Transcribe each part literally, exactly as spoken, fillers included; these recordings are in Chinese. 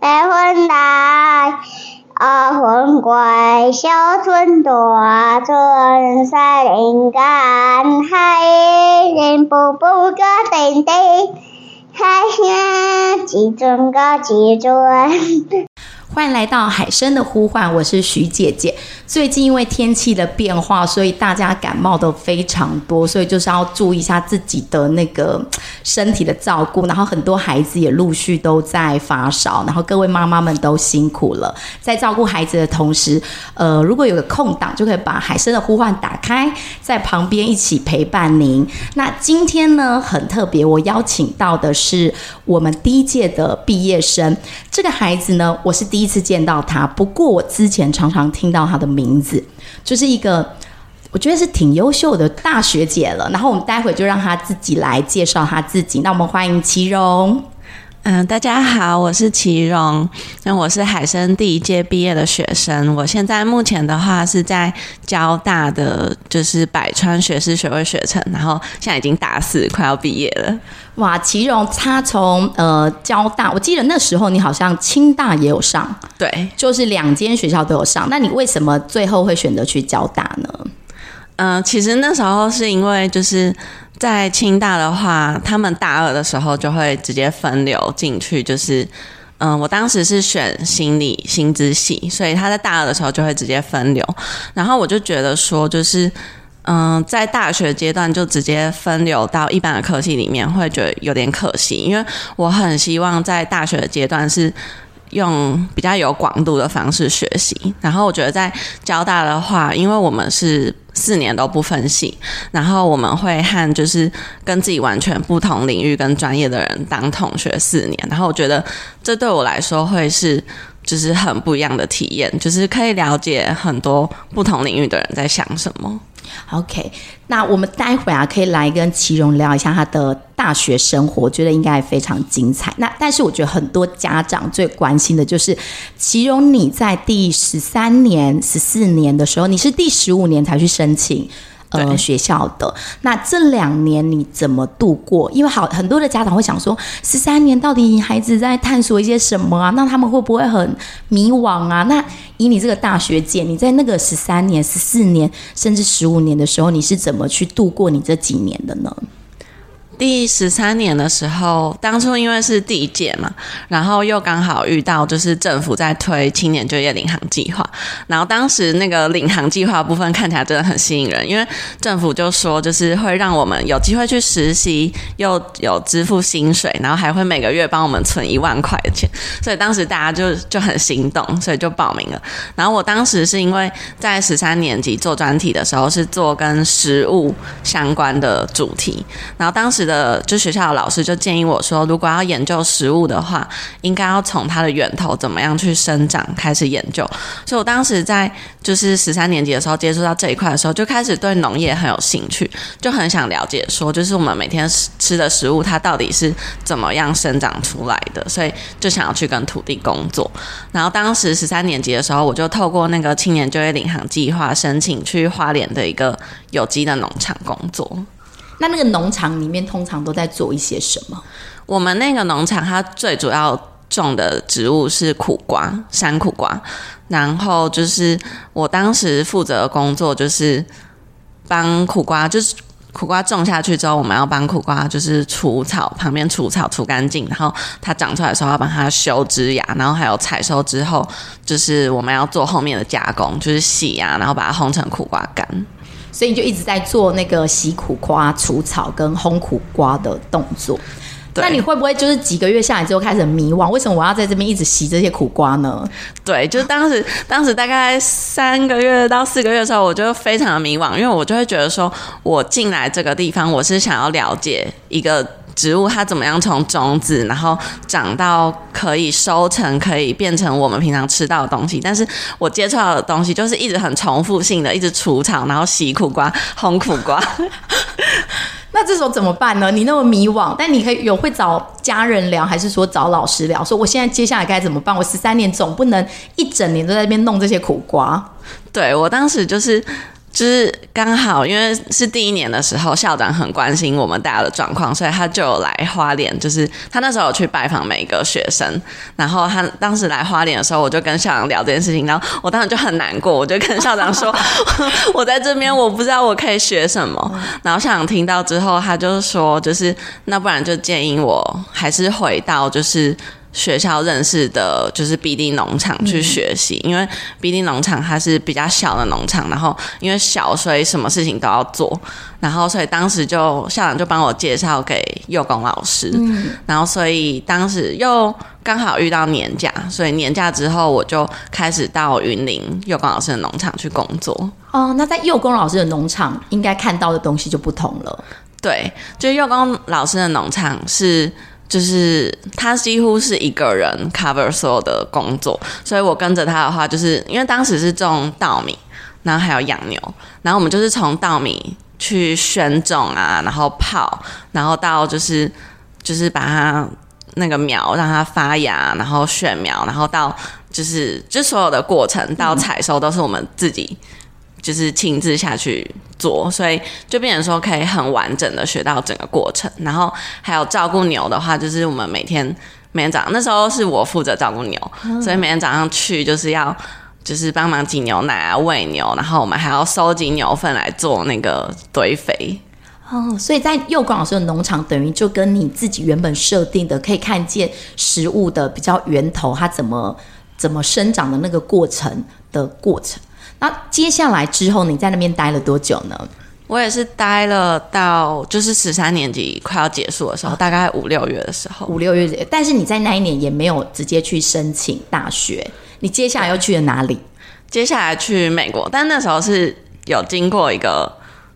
白云来，啊云怪，小村大村西人間，係人步步個地地，係呀，幾尊個幾尊。欢迎来到海聲的呼喚，我是徐姐姐。最近因为天气的变化，所以大家感冒都非常多，所以就是要注意一下自己的那个身体的照顾。然后很多孩子也陆续都在发烧，然后各位妈妈们都辛苦了。在照顾孩子的同时，呃，如果有个空档，就可以把海聲的呼喚打开，在旁边一起陪伴您。那今天呢很特别，我邀请到的是我们第一届的毕业生。这个孩子呢，我是第一。第一次见到他，不过我之前常常听到他的名字，就是一个我觉得是挺优秀的大学姐了。然后我们待会就让他自己来介绍他自己。那我们欢迎齐蓉。嗯，大家好，我是齐蓉，那我是海聲第一届毕业的学生。我现在目前的话是在交大的，就是百川学士学位学程，然后现在已经大四，快要毕业了。哇，齐蓉他从呃交大，我记得那时候你好像清大也有上，对，就是两间学校都有上。那你为什么最后会选择去交大呢？嗯，其实那时候是因为就是。在清大的话，他们大二的时候就会直接分流进去，就是嗯，我当时是选心理心资系，所以他在大二的时候就会直接分流。然后我就觉得说，就是嗯，在大学阶段就直接分流到一般的科系里面，会觉得有点可惜，因为我很希望在大学阶段是用比较有广度的方式学习。然后我觉得在交大的话，因为我们是四年都不分系，然后我们会和就是跟自己完全不同领域跟专业的人当同学四年，然后我觉得这对我来说会是就是很不一样的体验，就是可以了解很多不同领域的人在想什么。OK， 那我们待会啊可以来跟齐蓉聊一下她的大学生活，我觉得应该非常精彩。那但是我觉得很多家长最关心的就是，齐蓉你在第十三年、十四年的时候，你是第十五年才去申请呃学校的。那这两年你怎么度过？因为好很多的家长会想说，十三年到底孩子在探索一些什么啊？那他们会不会很迷惘啊？那以你这个大学姐，你在那个十三年、十四年，甚至十五年的时候，你是怎么去度过你这几年的呢？第十三年的时候，当初因为是第一届嘛，然后又刚好遇到就是政府在推青年就业领航计划，然后当时那个领航计划部分看起来真的很吸引人，因为政府就说就是会让我们有机会去实习，又有支付薪水，然后还会每个月帮我们存一万块钱，所以当时大家就就很心动，所以就报名了。然后我当时是因为在十三年级做专题的时候是做跟食物相关的主题，然后当时的就学校的老师就建议我说，如果要研究食物的话，应该要从它的源头怎么样去生长开始研究。所以我当时在就是十三年级的时候接触到这一块的时候，就开始对农业很有兴趣，就很想了解说，就是我们每天吃的食物它到底是怎么样生长出来的，所以就想要去跟土地工作。然后当时十三年级的时候，我就透过那个青年就业领航计划申请去花莲的一个有机的农场工作。那那个农场里面通常都在做一些什么？我们那个农场它最主要种的植物是苦瓜，山苦瓜。然后就是我当时负责的工作就是帮苦瓜，就是苦瓜种下去之后，我们要帮苦瓜就是除草，旁边除草除干净，然后它长出来的时候要帮它修枝芽，然后还有采收之后，就是我们要做后面的加工，就是洗啊，然后把它烘成苦瓜干。所以你就一直在做那个洗苦瓜、除草跟烘苦瓜的动作。那你会不会就是几个月下来之后开始迷惘？为什么我要在这边一直洗这些苦瓜呢？对，就是当时当时大概三个月到四个月的时候，我就非常的迷惘，因为我就会觉得说，我进来这个地方，我是想要了解一个植物它怎么样从种子然后长到可以收成，可以变成我们平常吃到的东西，但是我接触到的东西就是一直很重复性的，一直除草，然后洗苦瓜、烘苦瓜。那这时候怎么办呢？你那么迷惘，但你可以有会找家人聊，还是说找老师聊？说我现在接下来该怎么办？我十三年总不能一整年都在那边弄这些苦瓜。对，我当时就是就是刚好因为是第一年的时候，校长很关心我们大家的状况，所以他就有来花莲，就是他那时候有去拜访每一个学生，然后他当时来花莲的时候，我就跟校长聊这件事情，然后我当时就很难过，我就跟校长说我在这边我不知道我可以学什么，然后校长听到之后他就说就是那不然就建议我还是回到就是学校认识的就是 B D 农场去学习、嗯、因为 B D 农场它是比较小的农场，然后因为小所以什么事情都要做，然后所以当时就校长就帮我介绍给幼工老师、嗯、然后所以当时又刚好遇到年假，所以年假之后我就开始到云林幼工老师的农场去工作。哦，那在幼工老师的农场应该看到的东西就不同了。对，就幼工老师的农场是就是他几乎是一个人 cover 所有的工作，所以我跟着他的话就是因为当时是种稻米，然后还有养牛，然后我们就是从稻米去选种啊，然后泡，然后到就是就是把它那个苗让它发芽，然后选苗，然后到就是就所有的过程到采收都是我们自己就是亲自下去做，所以就变成说可以很完整的学到整个过程。然后还有照顾牛的话，就是我们每天每天早上，那时候是我负责照顾牛、嗯、所以每天早上去就是要就是帮忙挤牛奶啊，喂牛，然后我们还要收集牛粪来做那个堆肥。哦，所以在幼工老师的农场等于就跟你自己原本设定的可以看见食物的比较源头，它怎么怎么生长的那个过程的过程。那接下来之后你在那边待了多久呢？我也是待了到就是十三年级快要结束的时候、哦、大概五六月的时候。五六月，但是你在那一年也没有直接去申请大学，你接下来又去了哪里？接下来去美国，但那时候是有经过一个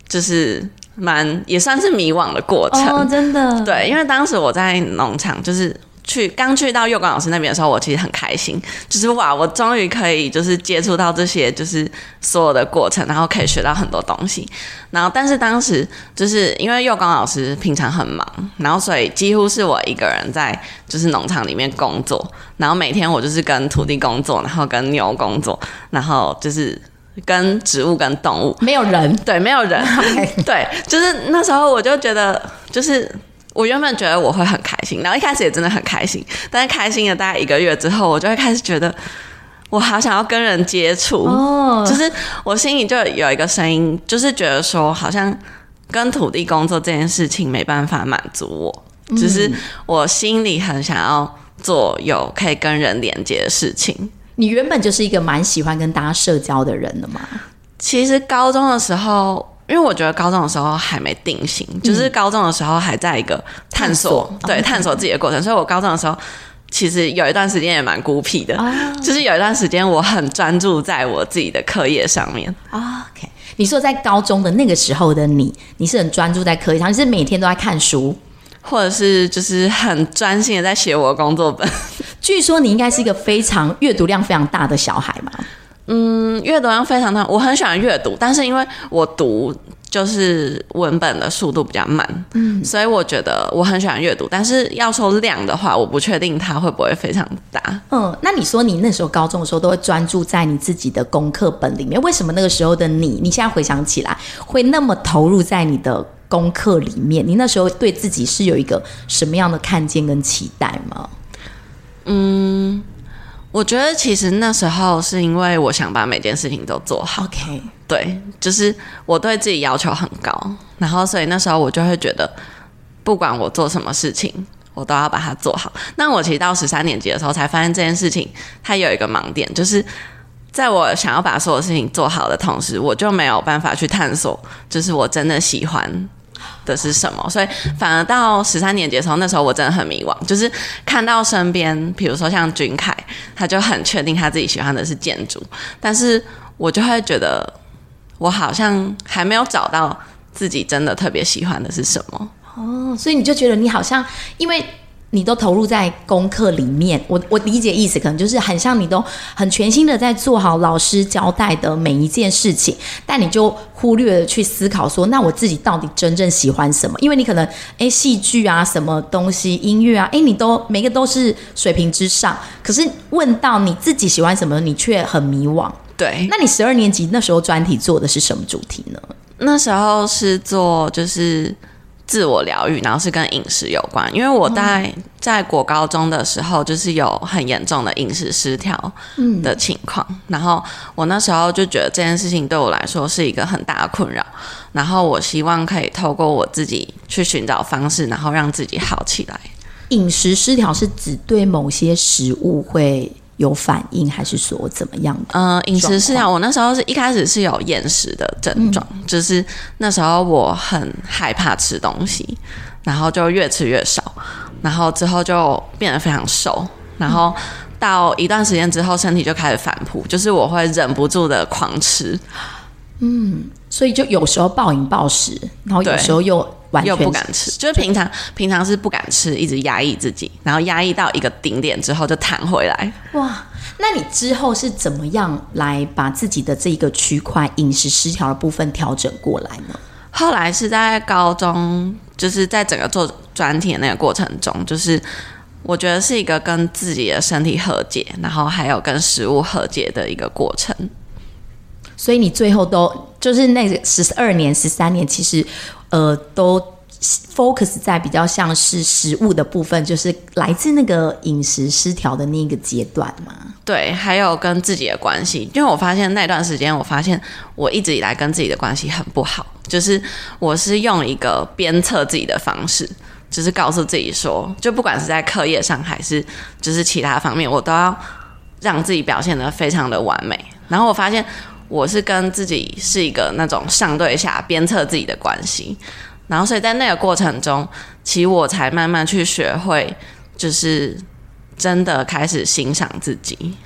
就是蛮也算是迷惘的过程。哦，真的。对，因为当时我在农场就是去刚去到幼工老师那边的时候，我其实很开心，就是哇，我终于可以就是接触到这些就是所有的过程，然后可以学到很多东西。然后但是当时就是因为幼工老师平常很忙，然后所以几乎是我一个人在就是农场里面工作，然后每天我就是跟土地工作，然后跟牛工作，然后就是跟植物跟动物，没有人。对，没有人。对，就是那时候我就觉得就是我原本觉得我会很开心，然后一开始也真的很开心，但是开心了大概一个月之后，我就会开始觉得我好想要跟人接触、哦、就是我心里就有一个声音，就是觉得说好像跟土地工作这件事情没办法满足我、嗯、就是我心里很想要做有可以跟人连接的事情。你原本就是一个蛮喜欢跟大家社交的人的嘛？其实高中的时候，因为我觉得高中的时候还没定型、嗯、就是高中的时候还在一个探索，探索对、哦、探索自己的过程，所以我高中的时候其实有一段时间也蛮孤僻的、哦、就是有一段时间我很专注在我自己的课业上面、哦 okay、你说在高中的那个时候的你你是很专注在课业上，你是每天都在看书，或者是就是很专心的在写我的工作本。据说你应该是一个非常阅读量非常大的小孩嘛？嗯，阅读量非常大，我很喜欢阅读，但是因为我读就是文本的速度比较慢，嗯，所以我觉得我很喜欢阅读，但是要说量的话，我不确定它会不会非常大。嗯，那你说你那时候高中的时候都会专注在你自己的功课本里面，为什么那个时候的你，你现在回想起来会那么投入在你的功课里面？你那时候对自己是有一个什么样的看见跟期待吗？嗯。我觉得其实那时候是因为我想把每件事情都做好。 OK， 对，就是我对自己要求很高，然后所以那时候我就会觉得不管我做什么事情我都要把它做好。那我其实到十三年级的时候才发现这件事情它有一个盲点，就是在我想要把所有事情做好的同时，我就没有办法去探索就是我真的喜欢的是什么，所以反而到十三年级的时候，那时候我真的很迷惘，就是看到身边比如说像君凯，他就很确定他自己喜欢的是建筑，但是我就会觉得我好像还没有找到自己真的特别喜欢的是什么。哦，所以你就觉得你好像因为你都投入在功课里面，我我理解意思可能就是很像你都很全心的在做好老师交代的每一件事情，但你就忽略了去思考说那我自己到底真正喜欢什么，因为你可能诶戏剧啊什么东西音乐啊诶你都每个都是水平之上，可是问到你自己喜欢什么你却很迷惘。对。那你十二年级那时候专题做的是什么主题呢？那时候是做就是自我疗愈，然后是跟饮食有关，因为我在、嗯、在国高中的时候就是有很严重的饮食失调的情况、嗯、然后我那时候就觉得这件事情对我来说是一个很大的困扰，然后我希望可以透过我自己去寻找方式，然后让自己好起来。饮食失调是指对某些食物会有反应，还是说怎么样的？嗯、呃，饮食失调，我那时候是一开始是有厌食的症状、嗯，就是那时候我很害怕吃东西，然后就越吃越少，然后之后就变得非常瘦，然后到一段时间之后，身体就开始反扑，就是我会忍不住的狂吃。嗯，所以就有时候暴饮暴食，然后有时候又完全又不敢吃，就是平常平常是不敢吃，一直压抑自己，然后压抑到一个顶点之后就弹回来。哇，那你之后是怎么样来把自己的这一个区块饮食失调的部分调整过来呢？后来是在高中，就是在整个做专题的那个过程中，就是我觉得是一个跟自己的身体和解，然后还有跟食物和解的一个过程。所以你最后都就是那十二年十三年其实呃都 focus 在比较像是食物的部分，就是来自那个饮食失调的那个阶段嘛。对，还有跟自己的关系，因为我发现那段时间我发现我一直以来跟自己的关系很不好，就是我是用一个鞭策自己的方式，就是告诉自己说，就不管是在课业上还是就是其他方面，我都要让自己表现得非常的完美，然后我发现我是跟自己是一个那种上对下鞭策自己的关系，然后所以在那个过程中，其实我才慢慢去学会，就是真的开始欣赏自己。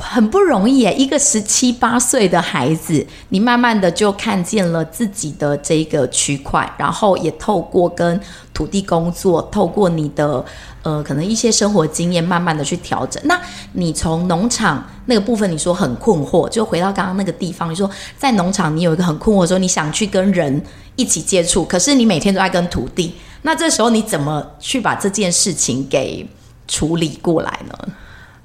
很不容易耶，一个十七八岁的孩子，你慢慢的就看见了自己的这个区块，然后也透过跟土地工作，透过你的呃可能一些生活经验，慢慢的去调整。那你从农场那个部分，你说很困惑，就回到刚刚那个地方，你说在农场你有一个很困惑的时候，你想去跟人一起接触，可是你每天都在跟土地，那这时候你怎么去把这件事情给处理过来呢？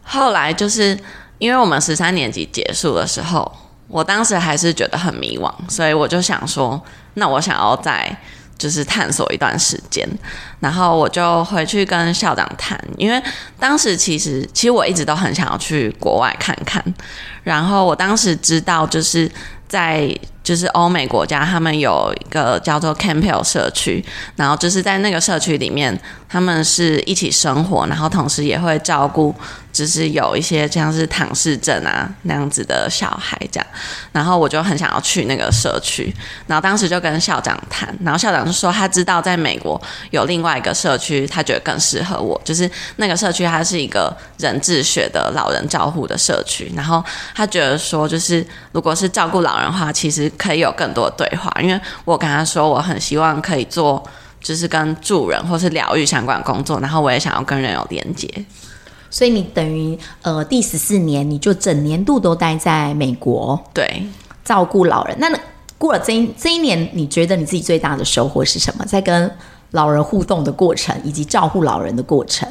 后来就是。因为我们十三年级结束的时候，我当时还是觉得很迷惘，所以我就想说，那我想要再就是探索一段时间，然后我就回去跟校长谈，因为当时其实其实我一直都很想要去国外看看，然后我当时知道就是在就是欧美国家，他们有一个叫做 Camp Hill 社区，然后就是在那个社区里面，他们是一起生活，然后同时也会照顾，就是有一些像是唐氏症啊那样子的小孩这样。然后我就很想要去那个社区，然后当时就跟校长谈，然后校长就说他知道在美国有另外一个社区，他觉得更适合我，就是那个社区它是一个人智学的老人照护的社区，然后他觉得说就是如果是照顾老人的话，其实可以有更多的对话，因为我跟他说我很希望可以做就是跟助人或是疗愈相关的工作，然后我也想要跟人有连结。所以你等于呃第十四年你就整年度都待在美国，对，照顾老人。那过了这 一, 这一年，你觉得你自己最大的收获是什么？在跟老人互动的过程，以及照顾老人的过程。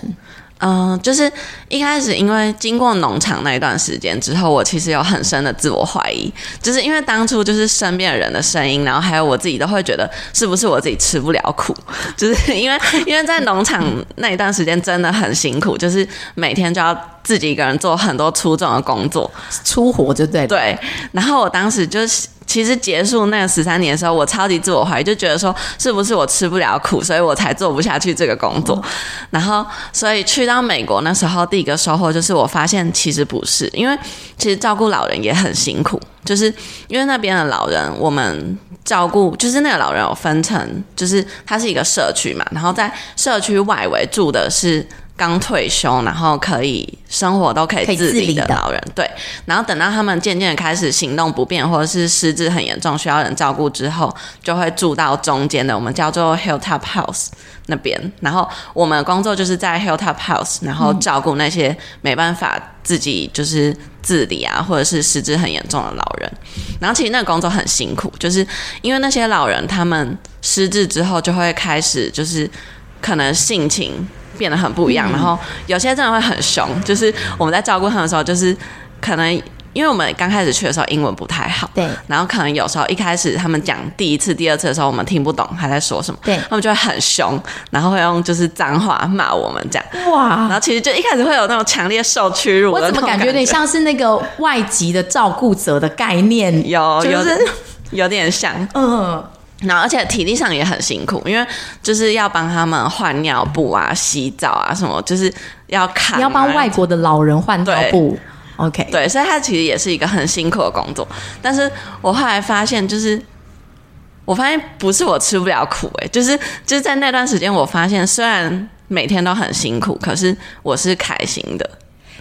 嗯、呃，就是一开始因为经过农场那一段时间之后，我其实有很深的自我怀疑，就是因为当初就是身边的人的声音，然后还有我自己都会觉得是不是我自己吃不了苦，就是因为因为在农场那一段时间真的很辛苦，就是每天就要自己一个人做很多粗重的工作，粗活就对了。对，然后我当时就是。其实结束那个十三年的时候，我超级自我怀疑，就觉得说是不是我吃不了苦，所以我才做不下去这个工作。然后，所以去到美国那时候，第一个收获就是我发现其实不是，因为其实照顾老人也很辛苦，就是因为那边的老人，我们照顾就是那个老人有分成，就是它是一个社区嘛，然后在社区外围住的是。刚退休，然后可以生活都可以自理的老人，对。然后等到他们渐渐开始行动不便，或者是失智很严重，需要人照顾之后，就会住到中间的，我们叫做 Hilltop House 那边。然后我们的工作就是在 Hilltop House， 然后照顾那些没办法自己就是自理啊，或者是失智很严重的老人。然后其实那个工作很辛苦，就是因为那些老人他们失智之后，就会开始就是可能性情。变得很不一样，然后有些真的会很凶，就是我们在照顾他们的时候，就是可能因为我们刚开始去的时候英文不太好，对，然后可能有时候一开始他们讲第一次第二次的时候我们听不懂他在说什么，对，他们就会很凶，然后会用就是脏话骂我们这样。哇，然后其实就一开始会有那种强烈受屈辱的那种感觉。我怎么感觉有点像是那个外籍的照顾者的概念，有、就是、有, 有点像。嗯，然后而且体力上也很辛苦，因为就是要帮他们换尿布啊、洗澡啊什么，就是要看、啊、你要帮外国的老人换尿布。OK， 对，所以它其实也是一个很辛苦的工作。但是我后来发现，就是我发现不是我吃不了苦、欸，哎，就是就是在那段时间，我发现虽然每天都很辛苦，可是我是开心的。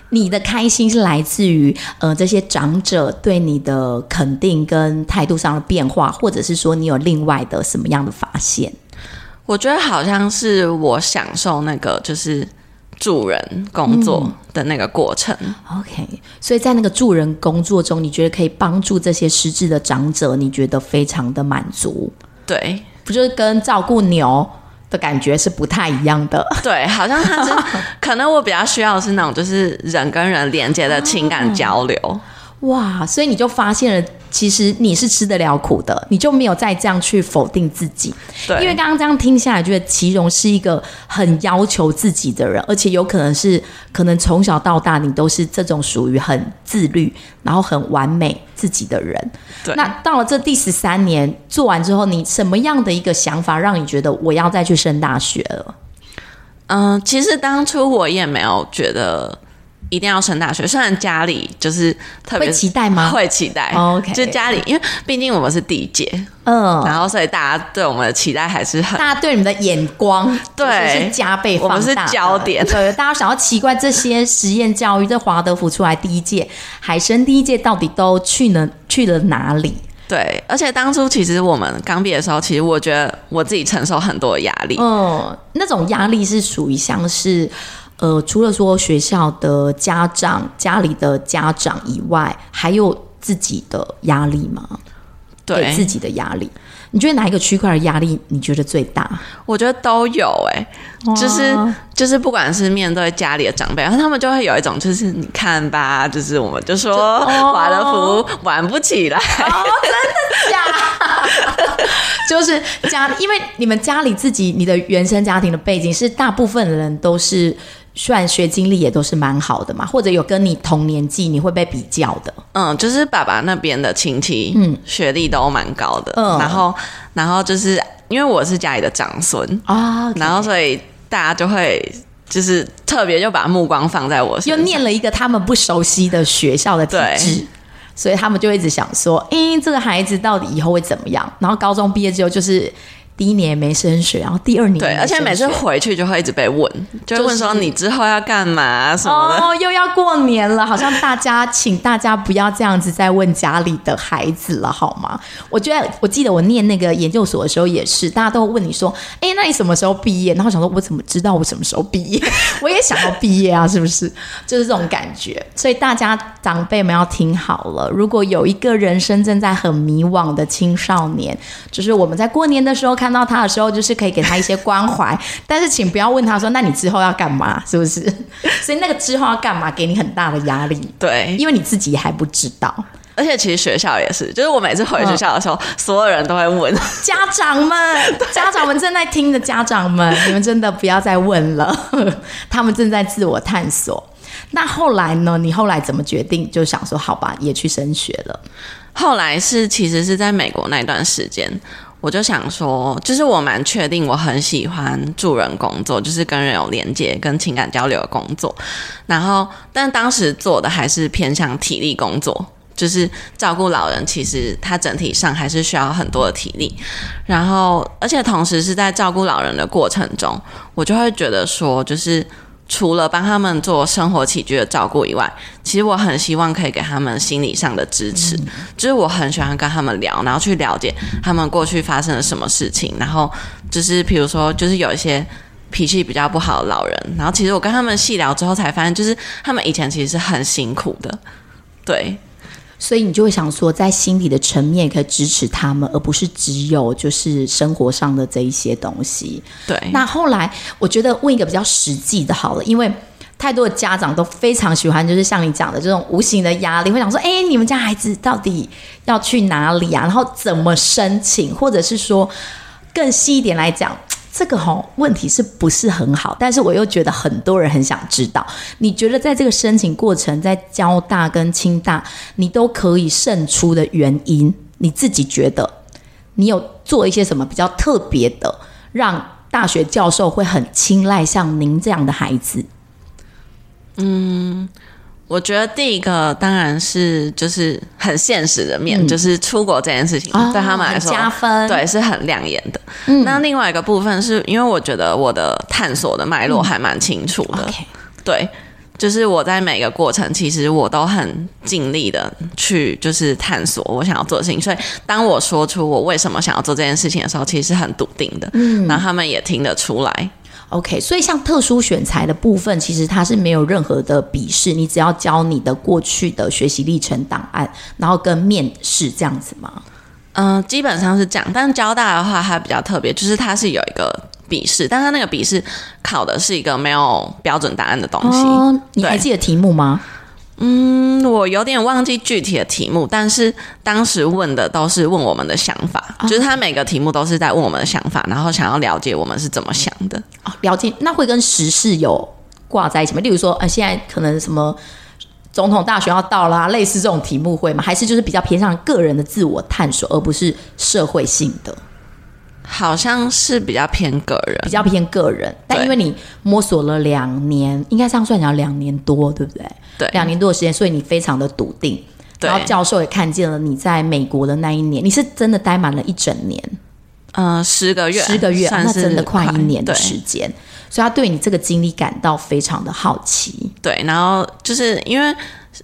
你的开心是来自于呃这些长者对你的肯定跟态度上的变化，或者是说你有另外的什么样的发现？我觉得好像是我享受那个就是助人工作的那个过程、嗯、OK， 所以在那个助人工作中，你觉得可以帮助这些失智的长者，你觉得非常的满足。对，不就是跟照顾牛的感觉是不太一样的。对，好像他是可能我比较需要的是那种就是人跟人连接的情感交流、哦、哇，所以你就发现了其实你是吃得了苦的，你就没有再这样去否定自己。对，因为刚刚这样听下来觉得祁荣是一个很要求自己的人，而且有可能是可能从小到大你都是这种属于很自律然后很完美自己的人。对，那到了这第十三年做完之后，你什么样的一个想法让你觉得我要再去升大学了？嗯、呃，其实当初我也没有觉得一定要升大学，虽然家里就是特别会期待吗？会期待、oh, okay. 就家里，因为毕竟我们是第一届，嗯，然后所以大家对我们的期待还是很，大家对你们的眼光对、就是、是加倍放大，我们是焦点，对，大家想要奇怪这些实验教育，这华德福出来第一届、海生第一届到底都去了去了哪里？对，而且当初其实我们刚毕业的时候，其实我觉得我自己承受很多压力，嗯，那种压力是属于像是。呃，除了说学校的家长、家里的家长以外，还有自己的压力吗？对，给自己的压力，你觉得哪一个区块的压力你觉得最大？我觉得都有哎、欸，就是就是不管是面对家里的长辈，然后他们就会有一种就是你看吧，就是我们就说华德福玩不起来，哦、真的假的？就是家，因为你们家里自己你的原生家庭的背景是大部分的人都是。虽然学经历也都是蛮好的嘛，或者有跟你同年纪你会被比较的，嗯，就是爸爸那边的亲戚，嗯，学历都蛮高的，嗯，然后然后就是因为我是家里的长孙啊、哦 okay、然后所以大家就会就是特别就把目光放在我身上，又念了一个他们不熟悉的学校的体制，所以他们就一直想说，诶、欸，这个孩子到底以后会怎么样？然后高中毕业之后就是。第一年没升学，然后第二年没升学，对，而且每次回去就会一直被问，就会问说你之后要干嘛、啊、什么的。哦，又要过年了，好像大家请大家不要这样子再问家里的孩子了，好吗？我觉得我记得我念那个研究所的时候也是，大家都问你说，哎、欸，那你什么时候毕业？然后想说，我怎么知道我什么时候毕业？我也想要毕业啊，是不是？就是这种感觉。所以大家长辈们要听好了，如果有一个人生正在很迷惘的青少年，就是我们在过年的时候。看到他的时候就是可以给他一些关怀但是请不要问他说那你之后要干嘛，是不是？所以那个之后要干嘛给你很大的压力，对，因为你自己还不知道。而且其实学校也是，就是我每次回学校的时候、嗯、所有人都会问家长们家长们正在听的家长们你们真的不要再问了他们正在自我探索。那后来呢？你后来怎么决定？就想说好吧，也去升学了。后来是其实是在美国那段时间，我就想说，就是我蛮确定我很喜欢助人工作，就是跟人有连接、跟情感交流的工作。然后，但当时做的还是偏向体力工作，就是照顾老人，其实他整体上还是需要很多的体力。然后，而且同时是在照顾老人的过程中，我就会觉得说，就是。除了帮他们做生活起居的照顾以外，其实我很希望可以给他们心理上的支持、嗯、就是我很喜欢跟他们聊，然后去了解他们过去发生了什么事情，然后就是比如说就是有一些脾气比较不好的老人，然后其实我跟他们细聊之后才发现就是他们以前其实是很辛苦的，对，所以你就会想说在心理的层面可以支持他们，而不是只有就是生活上的这一些东西。对，那后来我觉得问一个比较实际的好了，因为太多的家长都非常喜欢就是像你讲的这种无形的压力，会想说哎，你们家孩子到底要去哪里啊，然后怎么申请，或者是说更细一点来讲这个、哦、问题是不是很好，但是我又觉得很多人很想知道，你觉得在这个申请过程在交大跟清大你都可以胜出的原因，你自己觉得你有做一些什么比较特别的让大学教授会很青睐像您这样的孩子？嗯，我觉得第一个当然是就是很现实的面、嗯、就是出国这件事情、哦、对他们来说加分，对，是很亮眼的、嗯、那另外一个部分是因为我觉得我的探索的脉络还蛮清楚的、嗯 okay. 对，就是我在每个过程其实我都很尽力的去就是探索我想要做的事情，所以当我说出我为什么想要做这件事情的时候其实是很笃定的、嗯、然后他们也听得出来。OK， 所以像特殊选材的部分其实它是没有任何的笔试，你只要交你的过去的学习历程档案然后跟面试这样子吗？嗯、呃，基本上是这样，但交大的话它比较特别，就是它是有一个笔试，但它那个笔试考的是一个没有标准答案的东西、哦、你还记得题目吗？嗯，我有点忘记具体的题目，但是当时问的都是问我们的想法、哦、就是他每个题目都是在问我们的想法，然后想要了解我们是怎么想的、哦、了解。那会跟时事有挂在一起吗？例如说、呃、现在可能什么总统大选要到啦，类似这种题目会吗？还是就是比较偏向个人的自我探索而不是社会性的？好像是比较偏个人，比较偏个人，但因为你摸索了两年，应该这样算起来两年多，对不对？对，两年多的时间，所以你非常的笃定。对，然后教授也看见了你在美国的那一年，你是真的待满了一整年，呃，十个月，十个月，那真的快一年的时间，所以他对你这个经历感到非常的好奇。对，然后就是因为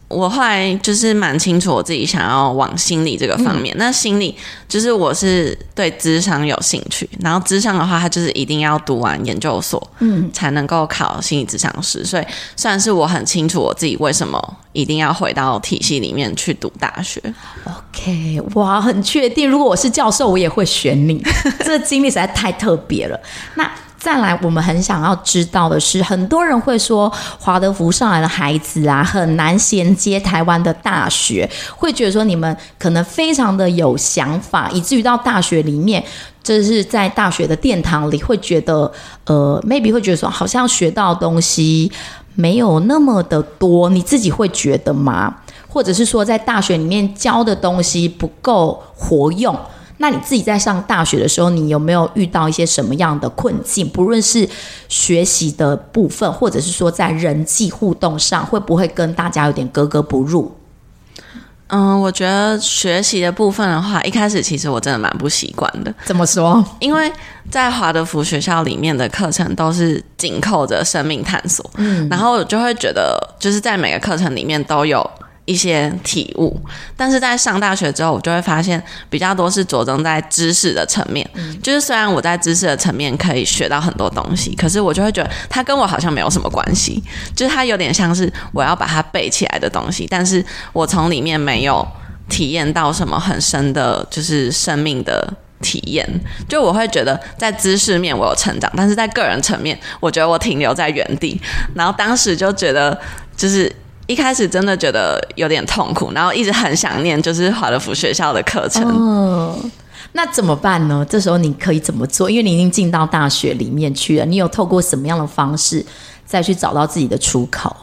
我后来就是蛮清楚我自己想要往心理这个方面、嗯、那心理就是我是对谘商有兴趣，然后谘商的话他就是一定要读完研究所、嗯、才能够考心理谘商师，所以算是我很清楚我自己为什么一定要回到体系里面去读大学。 OK， 哇，很确定，如果我是教授我也会选你这经历实在太特别了。那再来我们很想要知道的是，很多人会说华德福上来的孩子啊很难衔接台湾的大学，会觉得说你们可能非常的有想法，以至于到大学里面就是在大学的殿堂里会觉得呃 maybe 会觉得说好像学到的东西没有那么的多，你自己会觉得吗？或者是说在大学里面教的东西不够活用，那你自己在上大学的时候你有没有遇到一些什么样的困境，不论是学习的部分或者是说在人际互动上会不会跟大家有点格格不入？嗯，我觉得学习的部分的话一开始其实我真的蛮不习惯的。怎么说？因为在华德福学校里面的课程都是紧扣着生命探索、嗯、然后我就会觉得就是在每个课程里面都有一些体悟，但是在上大学之后我就会发现比较多是着重在知识的层面、嗯、就是虽然我在知识的层面可以学到很多东西，可是我就会觉得它跟我好像没有什么关系，就是它有点像是我要把它背起来的东西，但是我从里面没有体验到什么很深的就是生命的体验，就我会觉得在知识面我有成长，但是在个人层面我觉得我停留在原地，然后当时就觉得就是一开始真的觉得有点痛苦，然后一直很想念就是华德福学校的课程、哦、那怎么办呢？这时候你可以怎么做？因为你已经进到大学里面去了，你有透过什么样的方式再去找到自己的出口？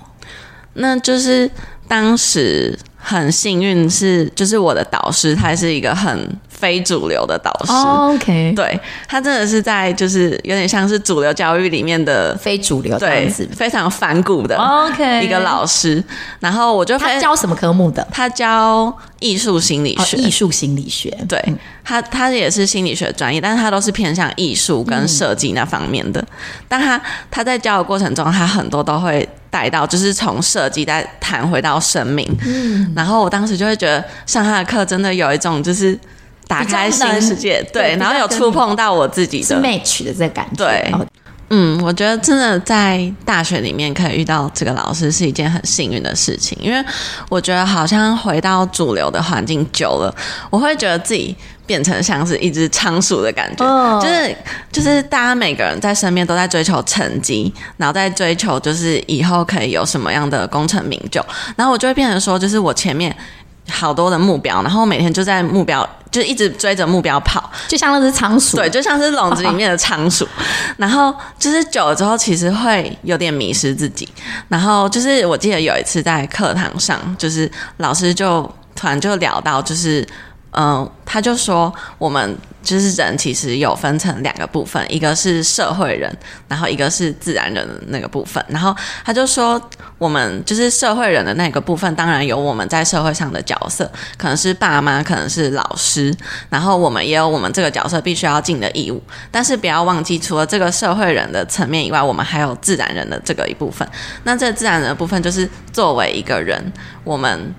那就是当时很幸运是就是我的导师他是一个很非主流的导师、oh, OK， 对，他真的是在就是有点像是主流教育里面的非主流，对，非常反骨的 OK 一个老师、okay. 然后我就他教什么科目的？他教艺术心理学、哦、艺术心理学，对、嗯、他他也是心理学专业，但是他都是偏向艺术跟设计那方面的、嗯、但他他在教的过程中他很多都会带到就是从设计再谈回到生命、嗯、然后我当时就会觉得上他的课真的有一种就是打开新世界， 对， 对，然后有触碰到我自己的是 match 的这个感觉，对、哦、嗯，我觉得真的在大学里面可以遇到这个老师是一件很幸运的事情，因为我觉得好像回到主流的环境久了我会觉得自己变成像是一只仓鼠的感觉、oh. 就是就是大家每个人在身边都在追求成绩，然后在追求就是以后可以有什么样的功成名就，然后我就会变成说就是我前面好多的目标，然后每天就在目标就一直追着目标跑，就像那只仓鼠，对，就像是笼子里面的仓鼠然后就是久了之后其实会有点迷失自己，然后就是我记得有一次在课堂上就是老师就突然就聊到就是嗯，他就说我们就是人其实有分成两个部分，一个是社会人，然后一个是自然人的那个部分，然后他就说我们就是社会人的那个部分当然有我们在社会上的角色，可能是爸妈，可能是老师，然后我们也有我们这个角色必须要尽的义务，但是不要忘记除了这个社会人的层面以外，我们还有自然人的这个一部分，那这自然人的部分就是作为一个人我们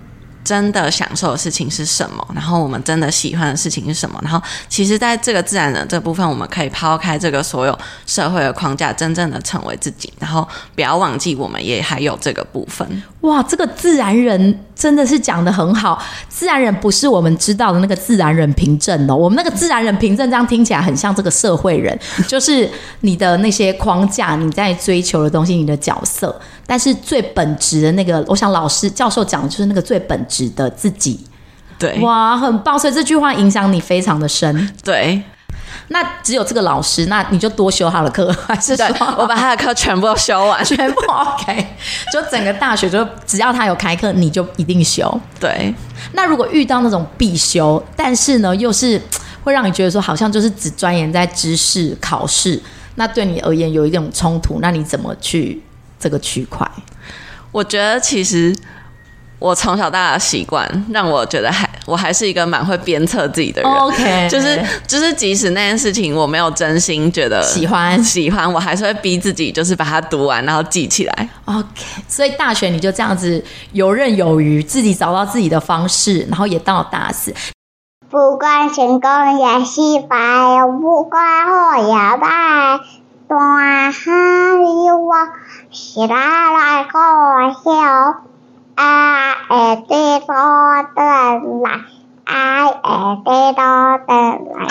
真的享受的事情是什么，然后我们真的喜欢的事情是什么，然后其实在这个自然的这部分我们可以抛开这个所有社会的框架，真正的成为自己，然后不要忘记我们也还有这个部分。哇，这个自然人真的是讲得很好，自然人不是我们知道的那个自然人凭证哦，我们那个自然人凭证这样听起来很像这个社会人就是你的那些框架，你在追求的东西，你的角色，但是最本质的那个，我想老师教授讲的就是那个最本质的自己。对，哇，很棒，所以这句话影响你非常的深。对，那只有这个老师，那你就多修他的课，还是说我把他的课全部都修完？全部 OK， 就整个大学就只要他有开课，你就一定修。对，那如果遇到那种必修，但是呢又是会让你觉得说好像就是只钻研在知识考试，那对你而言有一种冲突，那你怎么去？这个区块我觉得其实我从小到大的习惯让我觉得还我还是一个蛮会鞭策自己的人、oh, okay. 就是就是即使那件事情我没有真心觉得喜欢喜欢我还是会逼自己就是把它读完然后记起来。 OK， 所以大学你就这样子游刃有余，自己找到自己的方式，然后也到大四不管成功也失败，不管好也歹，大汉了我是哪来个晓？爱会得到回来，爱会得到回来。